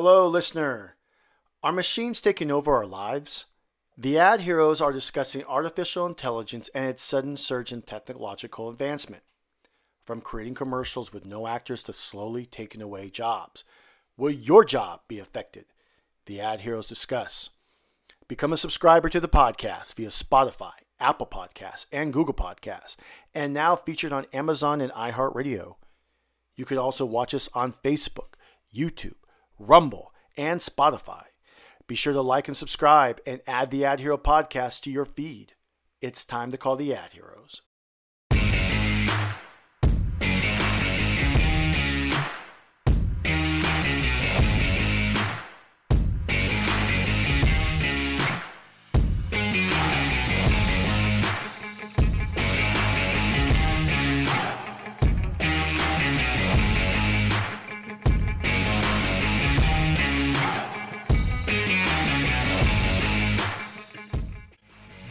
Hello, listener. Are machines taking over our lives? The AdHeroes are discussing artificial intelligence and its sudden surge in technological advancement. From creating commercials with no actors to slowly taking away jobs. Will your job be affected? The AdHeroes discuss. Become a subscriber to the podcast via Spotify, Apple Podcasts, and Google Podcasts, and now featured on Amazon and iHeartRadio. You can also watch us on Facebook, YouTube, Rumble, and Spotify. Be sure to like and subscribe and add the AdHero podcast to your feed. It's time to call the AdHeroes.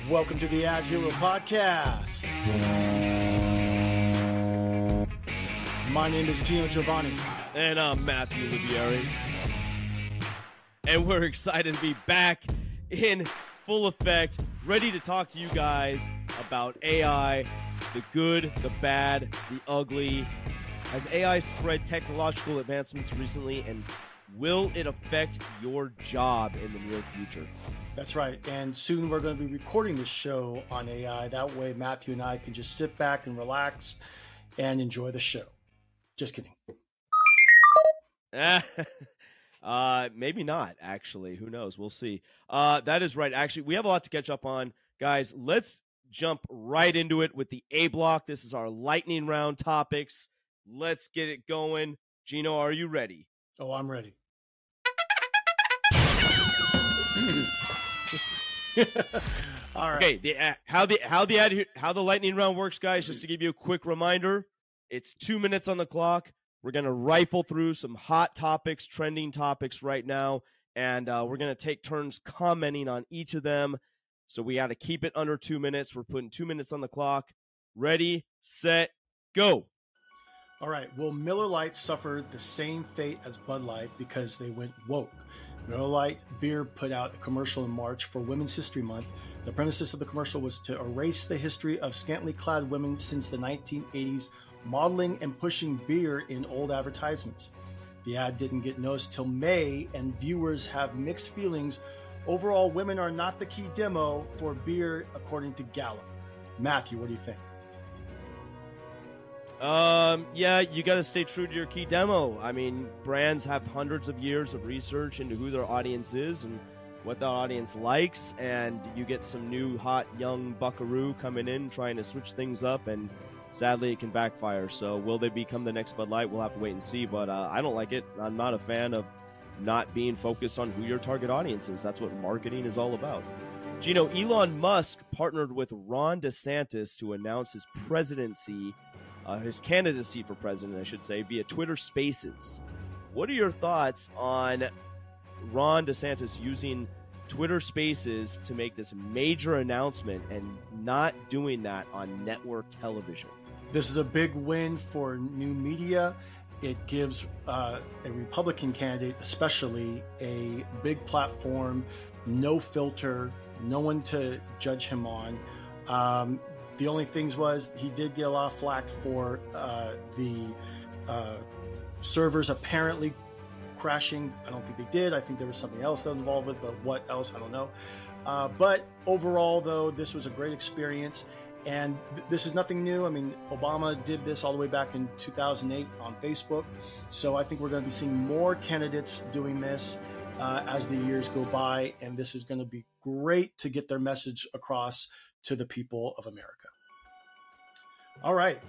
Welcome to the AdHero Podcast. My name is Geno Giovanni. And I'm Matthew Olivieri. And we're excited to be back in full effect, ready to talk to you guys about AI, the good, the bad, the ugly. Has AI spread technological advancements recently, and will it affect your job in the near future? That's right. And soon we're going to be recording this show on AI. That way, Matthew and I can just sit back and relax and enjoy the show. Just kidding. Maybe not, actually. Who knows? We'll see. That is right. Actually, we have a lot to catch up on. Guys, let's jump right into it with the A block. This is our lightning round topics. Let's get it going. Geno, are you ready? Oh, I'm ready. All right. Okay. How the lightning round works, guys. Just to give you a quick reminder, it's 2 minutes on the clock. We're gonna rifle through some hot topics, trending topics right now, and we're gonna take turns commenting on each of them. So we got to keep it under 2 minutes. We're putting 2 minutes on the clock. Ready, set, go. All right. Will Miller Lite suffer the same fate as Bud Light because they went woke? Miller Lite Beer put out a commercial in March for Women's History Month. The premises of the commercial was to erase the history of scantily clad women since the 1980s, modeling and pushing beer in old advertisements. The ad didn't get noticed till May, and viewers have mixed feelings. Overall, women are not the key demo for beer, according to Gallup. Matthew, what do you think? Yeah, you got to stay true to your key demo. I mean, brands have hundreds of years of research into who their audience is and what that audience likes, and you get some new, hot, young buckaroo coming in trying to switch things up, and sadly, it can backfire. So will they become the next Bud Light? We'll have to wait and see, but I don't like it. I'm not a fan of not being focused on who your target audience is. That's what marketing is all about. Geno, Elon Musk partnered with Ron DeSantis to announce his presidency his candidacy for president, I should say, via Twitter Spaces. What are your thoughts on Ron DeSantis using Twitter Spaces to make this major announcement and not doing that on network television? This is a big win for new media. It gives a Republican candidate, especially, a big platform, no filter, no one to judge him on. The only things was he did get a lot of flack for the servers apparently crashing. I don't think they did. I think there was something else that was involved with, but what else? I don't know. But overall, though, this was a great experience. And this is nothing new. I mean, Obama did this all the way back in 2008 on Facebook. So I think we're going to be seeing more candidates doing this as the years go by. And this is going to be great to get their message across to the people of America. All right.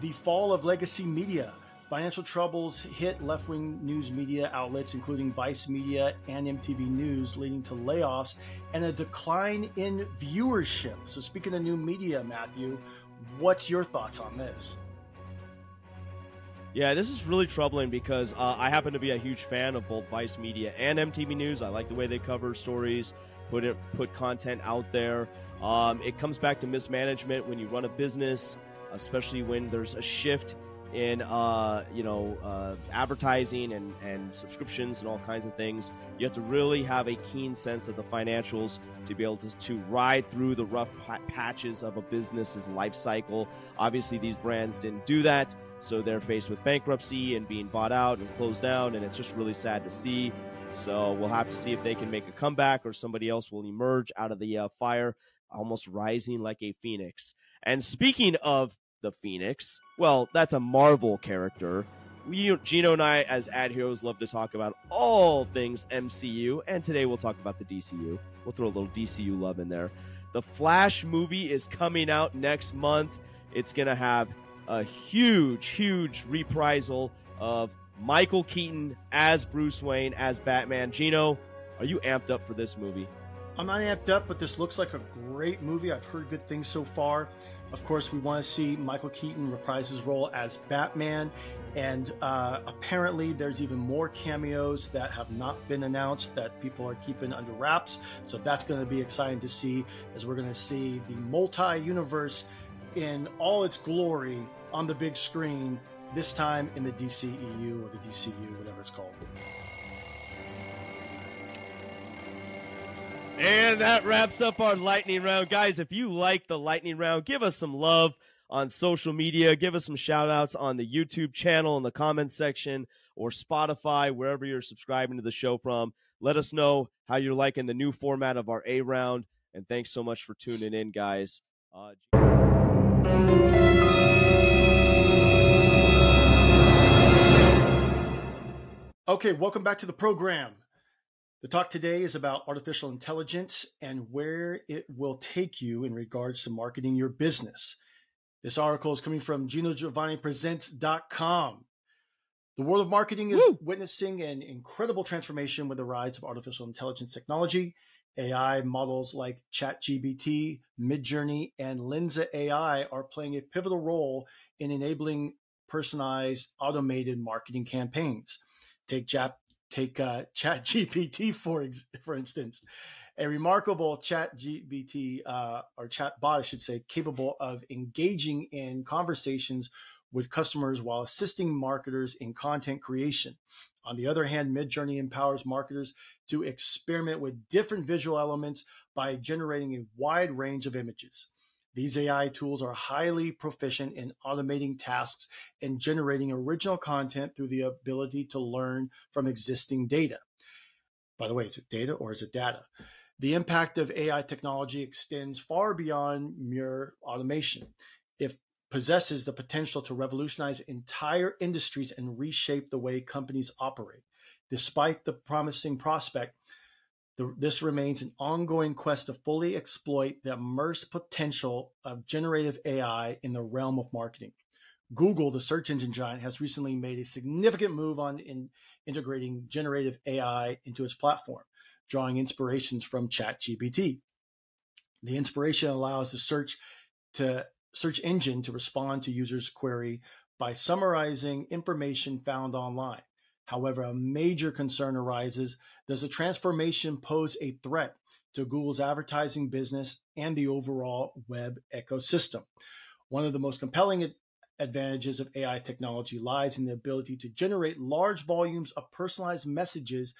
The fall of legacy media. Financial troubles hit left-wing news media outlets, including Vice Media and MTV News, leading to layoffs and a decline in viewership. So speaking of new media, Matthew, what's your thoughts on this? Yeah, this is really troubling because I happen to be a huge fan of both Vice Media and MTV News. I like the way they cover stories, put content out there. It comes back to mismanagement when you run a business, especially when there's a shift in advertising and subscriptions and all kinds of things. You have to really have a keen sense of the financials to be able to ride through the rough patches of a business's life cycle. Obviously, these brands didn't do that, so they're faced with bankruptcy and being bought out and closed down, and it's just really sad to see. So we'll have to see if they can make a comeback or somebody else will emerge out of the fire, almost rising like a phoenix. And speaking of the Phoenix, well, that's a Marvel character. Geno and I, as AdHeroes, love to talk about all things MCU, and today we'll talk about the DCU. We'll throw a little DCU love in there. The Flash movie is coming out next month. It's going to have a huge, huge reprisal of Michael Keaton as Bruce Wayne, as Batman. Geno, are you amped up for this movie? I'm not amped up, but this looks like a great movie. I've heard good things so far. Of course, we want to see Michael Keaton reprise his role as Batman. And apparently there's even more cameos that have not been announced that people are keeping under wraps. So that's going to be exciting to see, as we're going to see the multi-universe in all its glory on the big screen, this time in the DCEU or the DCU, whatever it's called. And that wraps up our lightning round. Guys, if you like the lightning round, give us some love on social media. Give us some shout outs on the YouTube channel, in the comments section, or Spotify, wherever you're subscribing to the show from. Let us know how you're liking the new format of our A round. And thanks so much for tuning in, guys. Okay, welcome back to the program. The talk today is about artificial intelligence and where it will take you in regards to marketing your business. This article is coming from GenoGiovanniPresents.com. The world of marketing is witnessing an incredible transformation with the rise of artificial intelligence technology. AI models like ChatGPT, Midjourney, and Lensa AI are playing a pivotal role in enabling personalized, automated marketing campaigns. Take ChatGPT for instance. A remarkable ChatGPT or chatbot, I should say, capable of engaging in conversations with customers while assisting marketers in content creation. On the other hand, Midjourney empowers marketers to experiment with different visual elements by generating a wide range of images. These AI tools are highly proficient in automating tasks and generating original content through the ability to learn from existing data. By the way, is it data or is it data? The impact of AI technology extends far beyond mere automation. It possesses the potential to revolutionize entire industries and reshape the way companies operate. Despite the promising prospect, this remains an ongoing quest to fully exploit the immense potential of generative AI in the realm of marketing. Google, the search engine giant, has recently made a significant move on integrating generative AI into its platform, drawing inspirations from ChatGPT. The inspiration allows the search engine to respond to users' query by summarizing information found online. However, a major concern arises. Does the transformation pose a threat to Google's advertising business and the overall web ecosystem? One of the most compelling advantages of AI technology lies in the ability to generate large volumes of personalized messages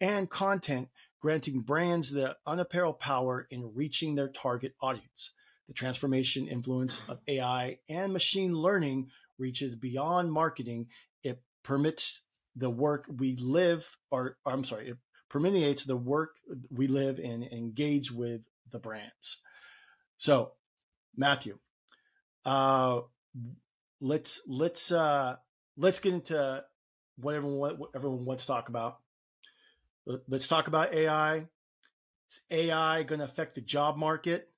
and content, granting brands the unparalleled power in reaching their target audience. The transformation influence of AI and machine learning reaches beyond marketing. It permits the work we live, it permeates the work we live in and engage with the brands. So, Matthew, let's get into what everyone wants to talk about. Let's talk about AI. Is AI going to affect the job market?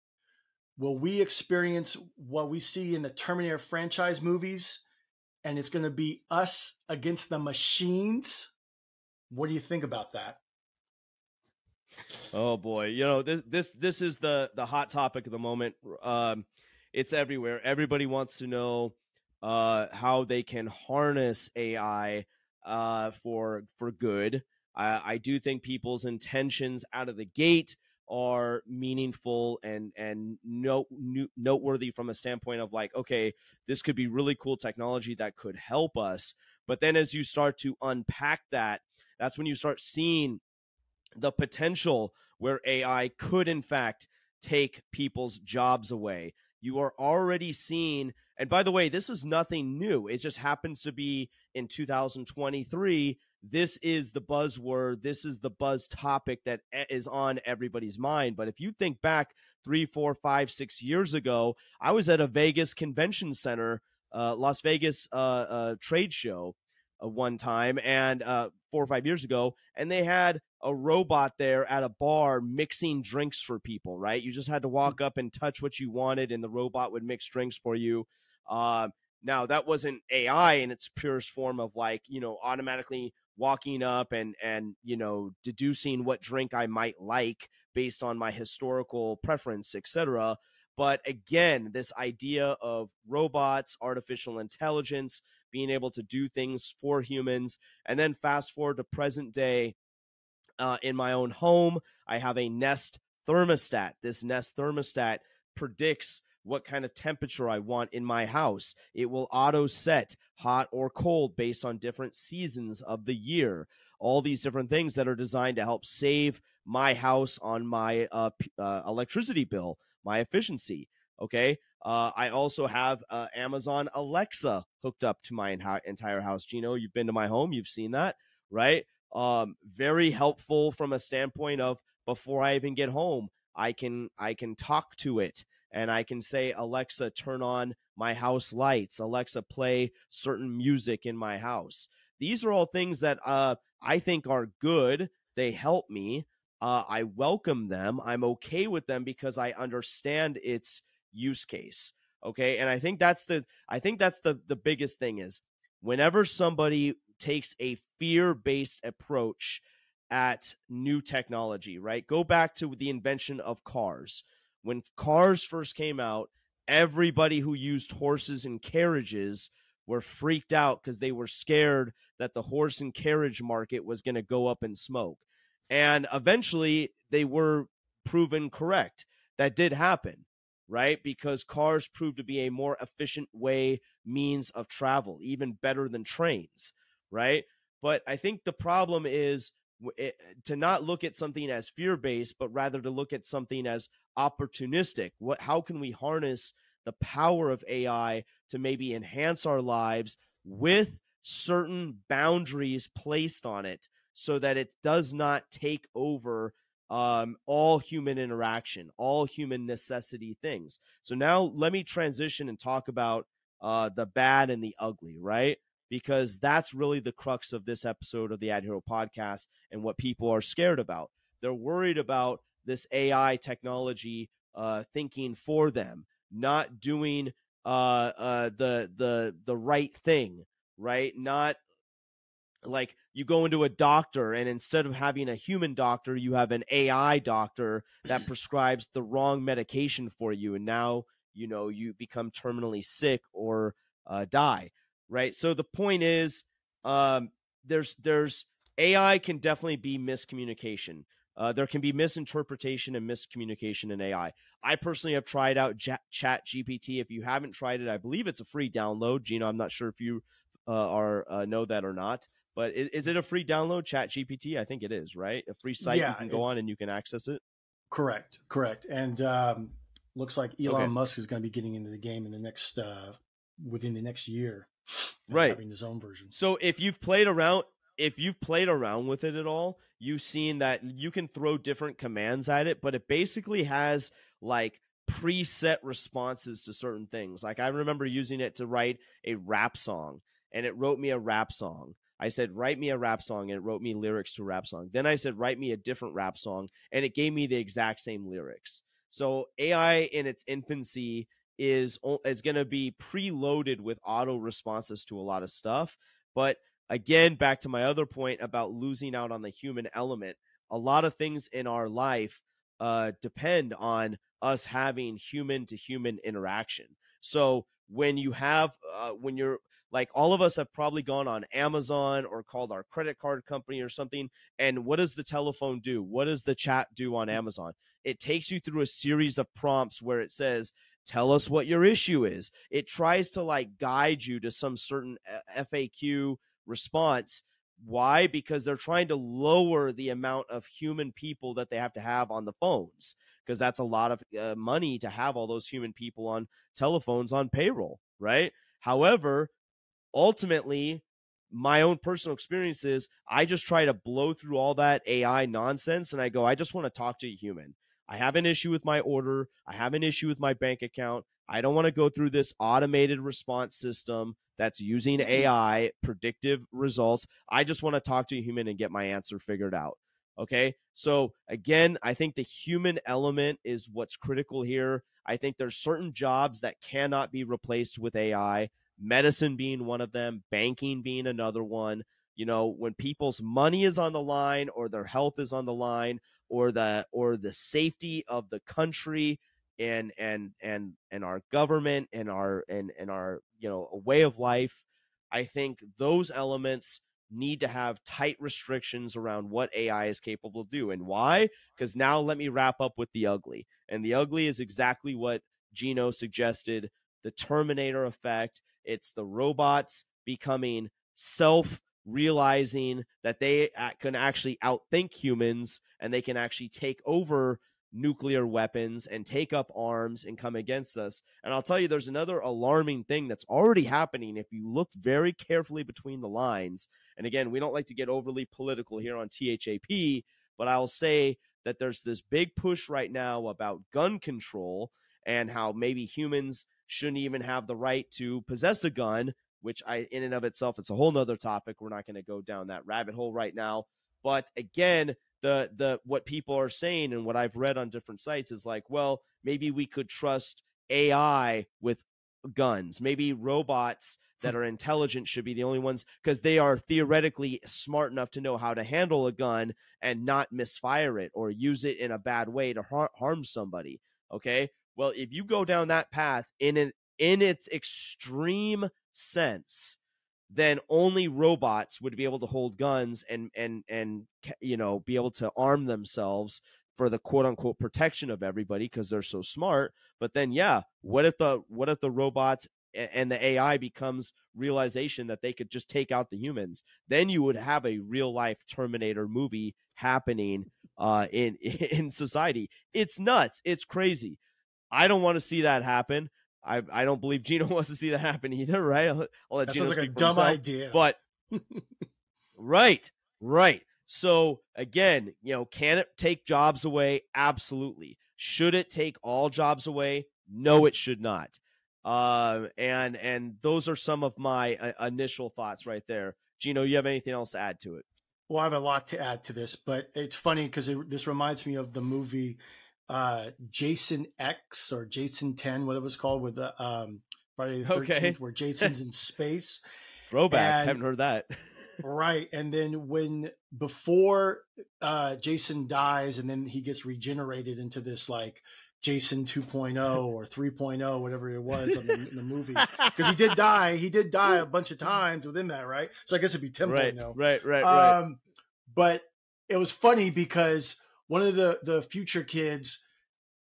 Will we experience what we see in the Terminator franchise movies, and it's going to be us against the machines? What do you think about that? Oh boy, this is the hot topic of the moment. It's everywhere. Everybody wants to know how they can harness AI for good. I do think people's intentions out of the gate are meaningful and noteworthy from a standpoint of like, okay, this could be really cool technology that could help us. But then as you start to unpack that, that's when you start seeing the potential where AI could, in fact, take people's jobs away. You are already seeing, and by the way, this is nothing new. It just happens to be in 2023. This is the buzzword. This is the buzz topic that is on everybody's mind. But if you think back 3, 4, 5, 6 years ago, I was at a Vegas convention center, Las Vegas trade show one time, and 4 or 5 years ago, and they had a robot there at a bar mixing drinks for people, right? You just had to walk up and touch what you wanted, and the robot would mix drinks for you. Now, that wasn't AI in its purest form of like, you know, automatically walking up and, you know, deducing what drink I might like based on my historical preference, etc. But again, this idea of robots, artificial intelligence, being able to do things for humans. And then fast forward to present day, in my own home, I have a Nest thermostat. This Nest thermostat predicts what kind of temperature I want in my house. It will auto set hot or cold based on different seasons of the year. All these different things that are designed to help save my house on my electricity bill, my efficiency. Okay. I also have Amazon Alexa hooked up to my entire house. Geno, you've been to my home. You've seen that, right? Very helpful from a standpoint of before I even get home, I can talk to it and I can say, Alexa, turn on my house lights. Alexa, play certain music in my house. These are all things that I think are good. They help me. I welcome them. I'm okay with them because I understand its use case. Okay. And I think that's the biggest thing is whenever somebody takes a fear-based approach at new technology, right? Go back to the invention of cars. When cars first came out, everybody who used horses and carriages were freaked out because they were scared that the horse and carriage market was going to go up in smoke. And eventually they were proven correct. That did happen, right? Because cars proved to be a more efficient way, means of travel, even better than trains, right? But I think the problem is to not look at something as fear-based, but rather to look at something as opportunistic. How can we harness the power of AI to maybe enhance our lives with certain boundaries placed on it so that it does not take over all human interaction, all human necessity things. So now let me transition and talk about the bad and the ugly, right? Because that's really the crux of this episode of the AdHero podcast and what people are scared about. They're worried about this AI technology thinking for them, not doing the right thing, right? Not like you go into a doctor and instead of having a human doctor, you have an AI doctor that prescribes the wrong medication for you. And now, you know, you become terminally sick or die. Right. So the point is, there's AI can definitely be miscommunication. There can be misinterpretation and miscommunication in AI. I personally have tried out ChatGPT. If you haven't tried it, I believe it's a free download. Geno, I'm not sure if you know that or not, but is it a free download? ChatGPT, I think it is, right? A free site you can go on and you can access it. Correct. And looks like Elon Musk is going to be getting into the game in the next within the next year. Right. Having his own version. So if you've played around with it at all, you've seen that you can throw different commands at it, but it basically has like preset responses to certain things. Like I remember using it to write a rap song and it wrote me a rap song. I said, write me a rap song and it wrote me lyrics to a rap song. Then I said, write me a different rap song and it gave me the exact same lyrics. So AI in its infancy is going to be preloaded with auto responses to a lot of stuff. But again, back to my other point about losing out on the human element, a lot of things in our life depend on us having human to human interaction. So when you have, when you're Like, all of us have probably gone on Amazon or called our credit card company or something. And what does the telephone do? What does the chat do on Amazon? It takes you through a series of prompts where it says, tell us what your issue is. It tries to like guide you to some certain FAQ response. Why? Because they're trying to lower the amount of human people that they have to have on the phones, because that's a lot of money to have all those human people on telephones on payroll, right? However, ultimately, my own personal experience is I just try to blow through all that AI nonsense and I go, I just want to talk to a human. I have an issue with my order. I have an issue with my bank account. I don't want to go through this automated response system that's using AI, predictive results. I just want to talk to a human and get my answer figured out. Okay. So again, I think the human element is what's critical here. I think there's certain jobs that cannot be replaced with AI, medicine being one of them, banking being another one. You know, when people's money is on the line or their health is on the line or the safety of the country and our government and our you know, a way of life, I think those elements need to have tight restrictions around what AI is capable of do. And why? Because now let me wrap up with the ugly. And the ugly is exactly what Geno suggested, the Terminator effect. It's the robots becoming realizing that they can actually outthink humans and they can actually take over nuclear weapons and take up arms and come against us. And I'll tell you, there's another alarming thing that's already happening if you look very carefully between the lines. And again, we don't like to get overly political here on THAP, but I'll say that there's this big push right now about gun control and how maybe humans shouldn't even have the right to possess a gun, which in and of itself, it's a whole nother topic. We're not going to go down that rabbit hole right now. But again, the what people are saying and what I've read on different sites is like, well, maybe we could trust AI with guns. Maybe robots that are intelligent should be the only ones, because they are theoretically smart enough to know how to handle a gun and not misfire it or use it in a bad way to harm somebody. Okay. Well, if you go down that path in its extreme sense, then only robots would be able to hold guns and you know, be able to arm themselves for the quote unquote protection of everybody because they're so smart. But then, yeah, what if the robots and the AI becomes realization that they could just take out the humans? Then you would have a real life Terminator movie happening in society. It's nuts. It's crazy. I don't want to see that happen. I don't believe Geno wants to see that happen either, right? I'll let that Geno sounds like a dumb idea. But right. So again, you know, can it take jobs away? Absolutely. Should it take all jobs away? No, it should not. And those are some of my initial thoughts right there. Geno, you have anything else to add to it? Well, I have a lot to add to this, but it's funny because this reminds me of the movie Jason X or Jason 10, whatever it's called, with Friday the 13th, okay, where Jason's in space. Throwback. And, haven't heard that. Right. And then before Jason dies and then he gets regenerated into this like Jason 2.0 or 3.0, whatever it was in the movie. Because he did die a bunch of times within that, right? So I guess it'd be 10.0. Right. But it was funny because one of the future kids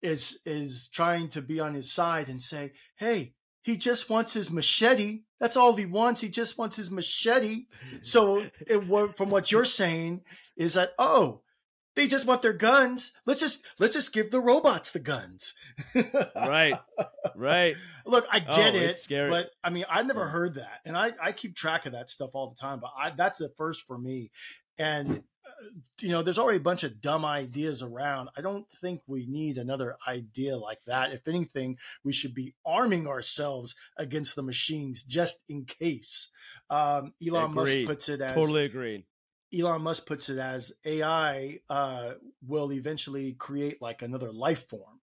is trying to be on his side and say, hey, he just wants his machete. That's all he wants. He just wants his machete. So from what you're saying is that, oh, they just want their guns. Let's just give the robots the guns. Right. Look, I get it. It's scary. But I mean, I've never heard that. And I keep track of that stuff all the time. But that's the first for me. And you know, there's already a bunch of dumb ideas around. I don't think we need another idea like that. If anything, we should be arming ourselves against the machines just in case. Elon Musk puts it as AI will eventually create like another life form.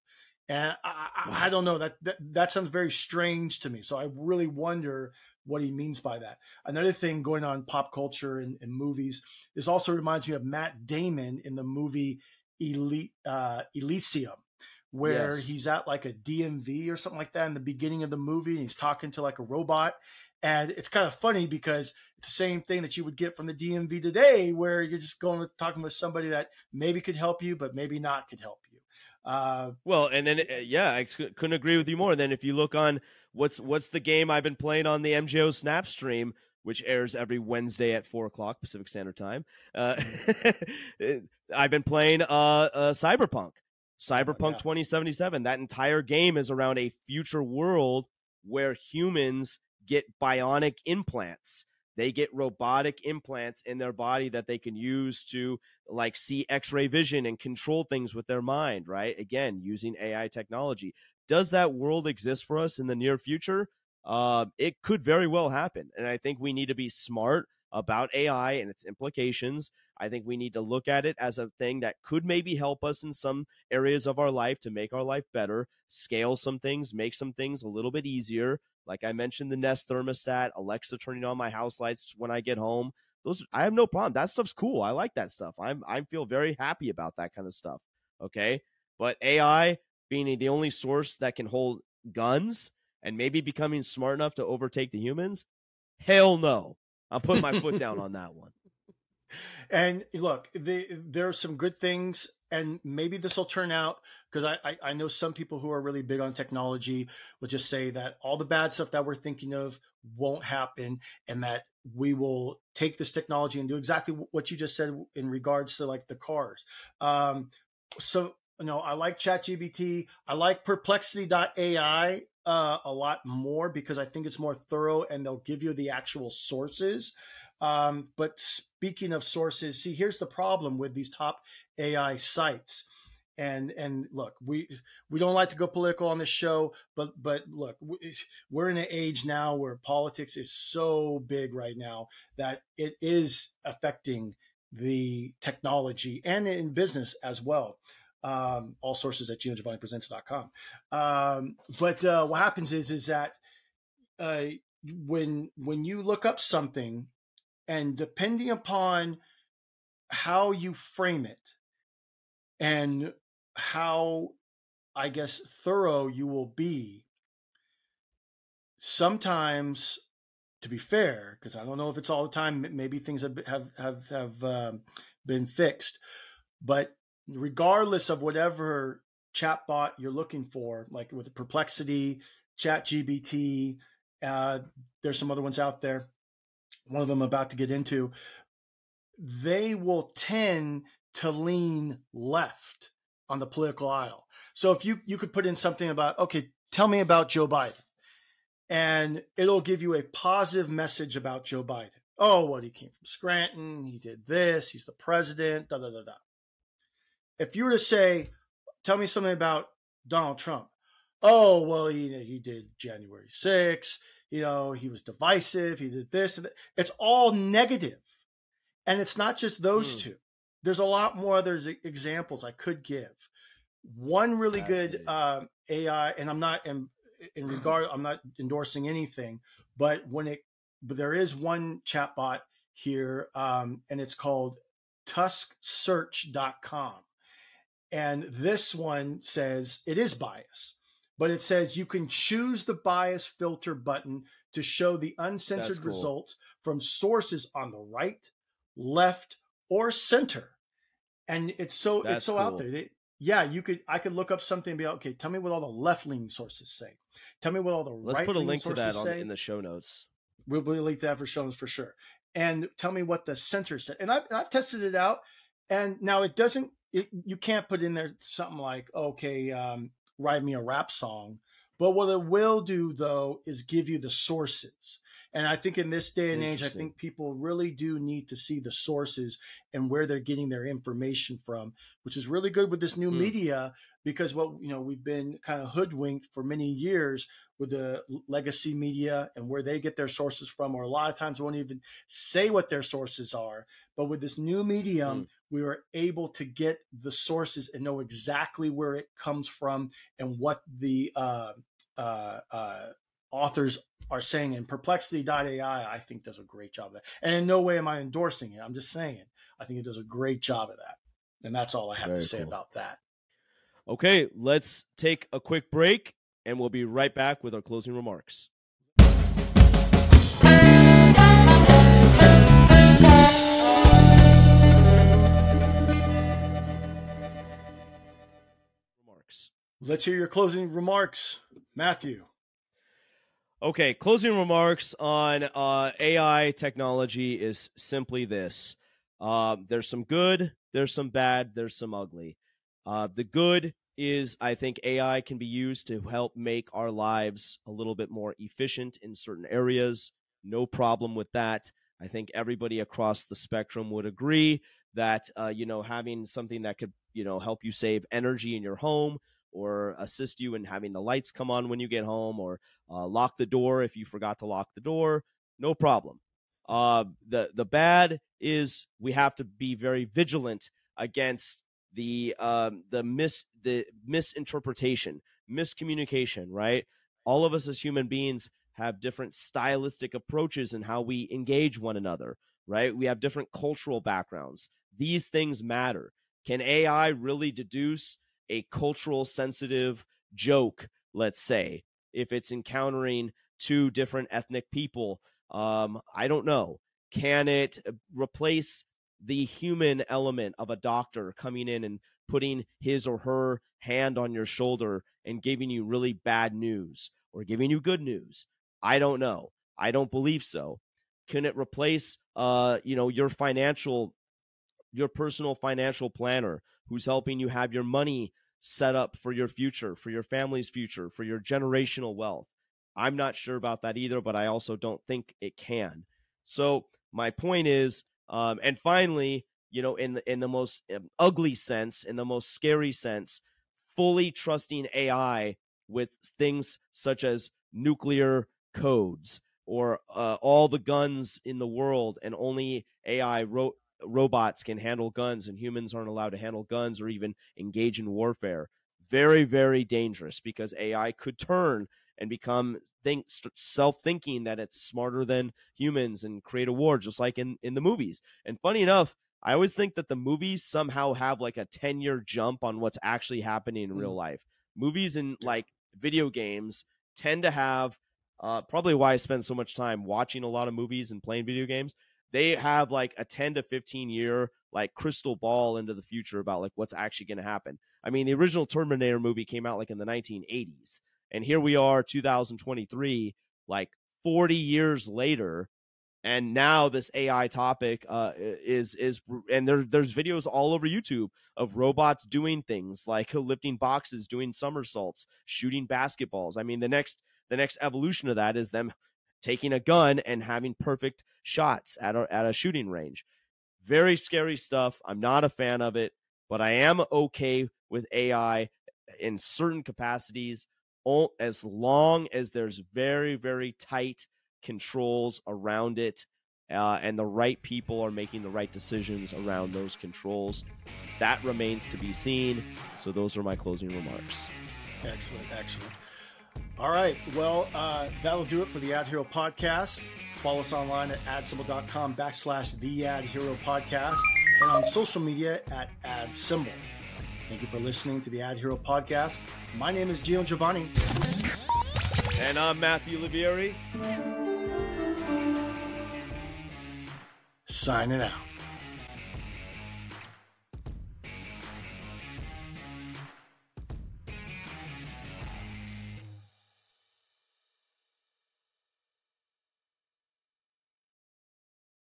And I don't know, that sounds very strange to me. So I really wonder what he means by that. Another thing going on in pop culture and movies is also reminds me of Matt Damon in the movie Elysium, where he's at like a DMV or something like that in the beginning of the movie. And he's talking to like a robot And it's kind of funny because it's the same thing that you would get from the DMV today, where you're just going with talking with somebody that maybe could help you, but maybe not could help you. Well, and then, yeah, I couldn't agree with you more. Then if you look on what's the game I've been playing on the MJO Snap stream, which airs every Wednesday at 4 o'clock Pacific Standard Time. I've been playing Cyberpunk 2077. That entire game is around a future world where humans get bionic implants. They get robotic implants in their body that they can use to like see X-ray vision and control things with their mind, right? Again, using AI technology. Does that world exist for us in the near future? It could very well happen. And I think we need to be smart about AI and its implications. I think we need to look at it as a thing that could maybe help us in some areas of our life to make our life better, scale some things, make some things a little bit easier. Like I mentioned, the Nest thermostat, Alexa turning on my house lights when I get home. Those, I have no problem. That stuff's cool. I like that stuff. I feel very happy about that kind of stuff. Okay. But AI being the only source that can hold guns and maybe becoming smart enough to overtake the humans? Hell no. I'm putting my foot down on that one. And look, there are some good things, and maybe this will turn out, because I know some people who are really big on technology will just say that all the bad stuff that we're thinking of won't happen, and that we will take this technology and do exactly what you just said in regards to like the cars. So, you know, I like ChatGPT. I like Perplexity.ai. A lot more, because I think it's more thorough and they'll give you the actual sources. But speaking of sources, see, here's the problem with these top AI sites. And look, we don't like to go political on this show, but look, we're in an age now where politics is so big right now that it is affecting the technology and in business as well. All sources at GenoGiovanniPresents.com. But what happens is that when you look up something, and depending upon how you frame it and how, I guess, thorough you will be, sometimes, to be fair, because I don't know if it's all the time, maybe things have been fixed, but regardless of whatever chatbot you're looking for, like with Perplexity, ChatGPT, there's some other ones out there. One of them I'm about to get into. They will tend to lean left on the political aisle. So if you could put in something about, okay, tell me about Joe Biden, and it'll give you a positive message about Joe Biden. Oh, well, he came from Scranton. He did this. He's the president. Da da da da. If you were to say, tell me something about Donald Trump. Oh, well, he did January 6th. You know, he was divisive. He did this and that. It's all negative. And it's not just those two. There's a lot more other examples I could give. One really good AI, and I'm not in regard, I'm not endorsing anything, but there is one chatbot here, and it's called tusksearch.com. And this one says it is bias, but it says you can choose the bias filter button to show the uncensored results from sources on the right, left, or center. And it's so out there. Yeah, I could look up something and be like, okay, tell me what all the left-leaning sources say. Tell me what all the right-leaning sources say. Let's put a link to that in the show notes. We'll link that for show notes for sure. And tell me what the center said. And I've tested it out, and now it doesn't. You can't put in there something like, okay, write me a rap song. But what it will do, though, is give you the sources. And I think in this day and age, I think people really do need to see the sources and where they're getting their information from, which is really good with this new media, because we've been kind of hoodwinked for many years with the legacy media and where they get their sources from, or a lot of times won't even say what their sources are. But with this new medium, we were able to get the sources and know exactly where it comes from and what the authors are saying. And Perplexity.ai, I think, does a great job of that. And in no way am I endorsing it. I'm just saying, I think it does a great job of that. And that's all I have to say about that. Okay, let's take a quick break, and we'll be right back with our closing remarks. Let's hear your closing remarks, Matthew. Okay, closing remarks on AI technology is simply this. There's some good, there's some bad, there's some ugly. The good is, I think AI can be used to help make our lives a little bit more efficient in certain areas. No problem with that. I think everybody across the spectrum would agree that, having something that could, help you save energy in your home, or assist you in having the lights come on when you get home, or lock the door if you forgot to lock the door, no problem. The bad is we have to be very vigilant against the misinterpretation, miscommunication, right? All of us as human beings have different stylistic approaches in how we engage one another, right? We have different cultural backgrounds. These things matter. Can AI really deduce a cultural sensitive joke, let's say, if it's encountering two different ethnic people? I don't know. Can it replace the human element of a doctor coming in and putting his or her hand on your shoulder and giving you really bad news or giving you good news? I don't know. I don't believe so. Can it replace, your personal financial planner who's helping you have your money set up for your future, for your family's future, for your generational wealth? I'm not sure about that either, but I also don't think it can. So my point is, and finally, in the most ugly sense, in the most scary sense, fully trusting AI with things such as nuclear codes or all the guns in the world, and only AI robots can handle guns and humans aren't allowed to handle guns or even engage in warfare. Very, very dangerous, because AI could turn and become self-thinking that it's smarter than humans and create a war, just like in the movies. And funny enough, I always think that the movies somehow have like a 10-year jump on what's actually happening in real life. Movies and like video games tend to have, probably why I spend so much time watching a lot of movies and playing video games. They have like a 10 to 15 year like crystal ball into the future about like what's actually going to happen. I mean, the original Terminator movie came out like in the 1980s. And here we are, 2023, like 40 years later. And now this AI topic there's videos all over YouTube of robots doing things like lifting boxes, doing somersaults, shooting basketballs. I mean, the next evolution of that is them taking a gun and having perfect shots at a shooting range. Very scary stuff. I'm not a fan of it, but I am okay with AI in certain capacities, as long as there's very, very tight controls around it, and the right people are making the right decisions around those controls. That remains to be seen. So those are my closing remarks. Excellent. All right. Well, that'll do it for the AdHero Podcast. Follow us online at adsemble.com/The AdHero Podcast and on social media at Adsemble. Thank you for listening to the AdHero Podcast. My name is Geno Giovanni. And I'm Matthew Olivieri. Signing out.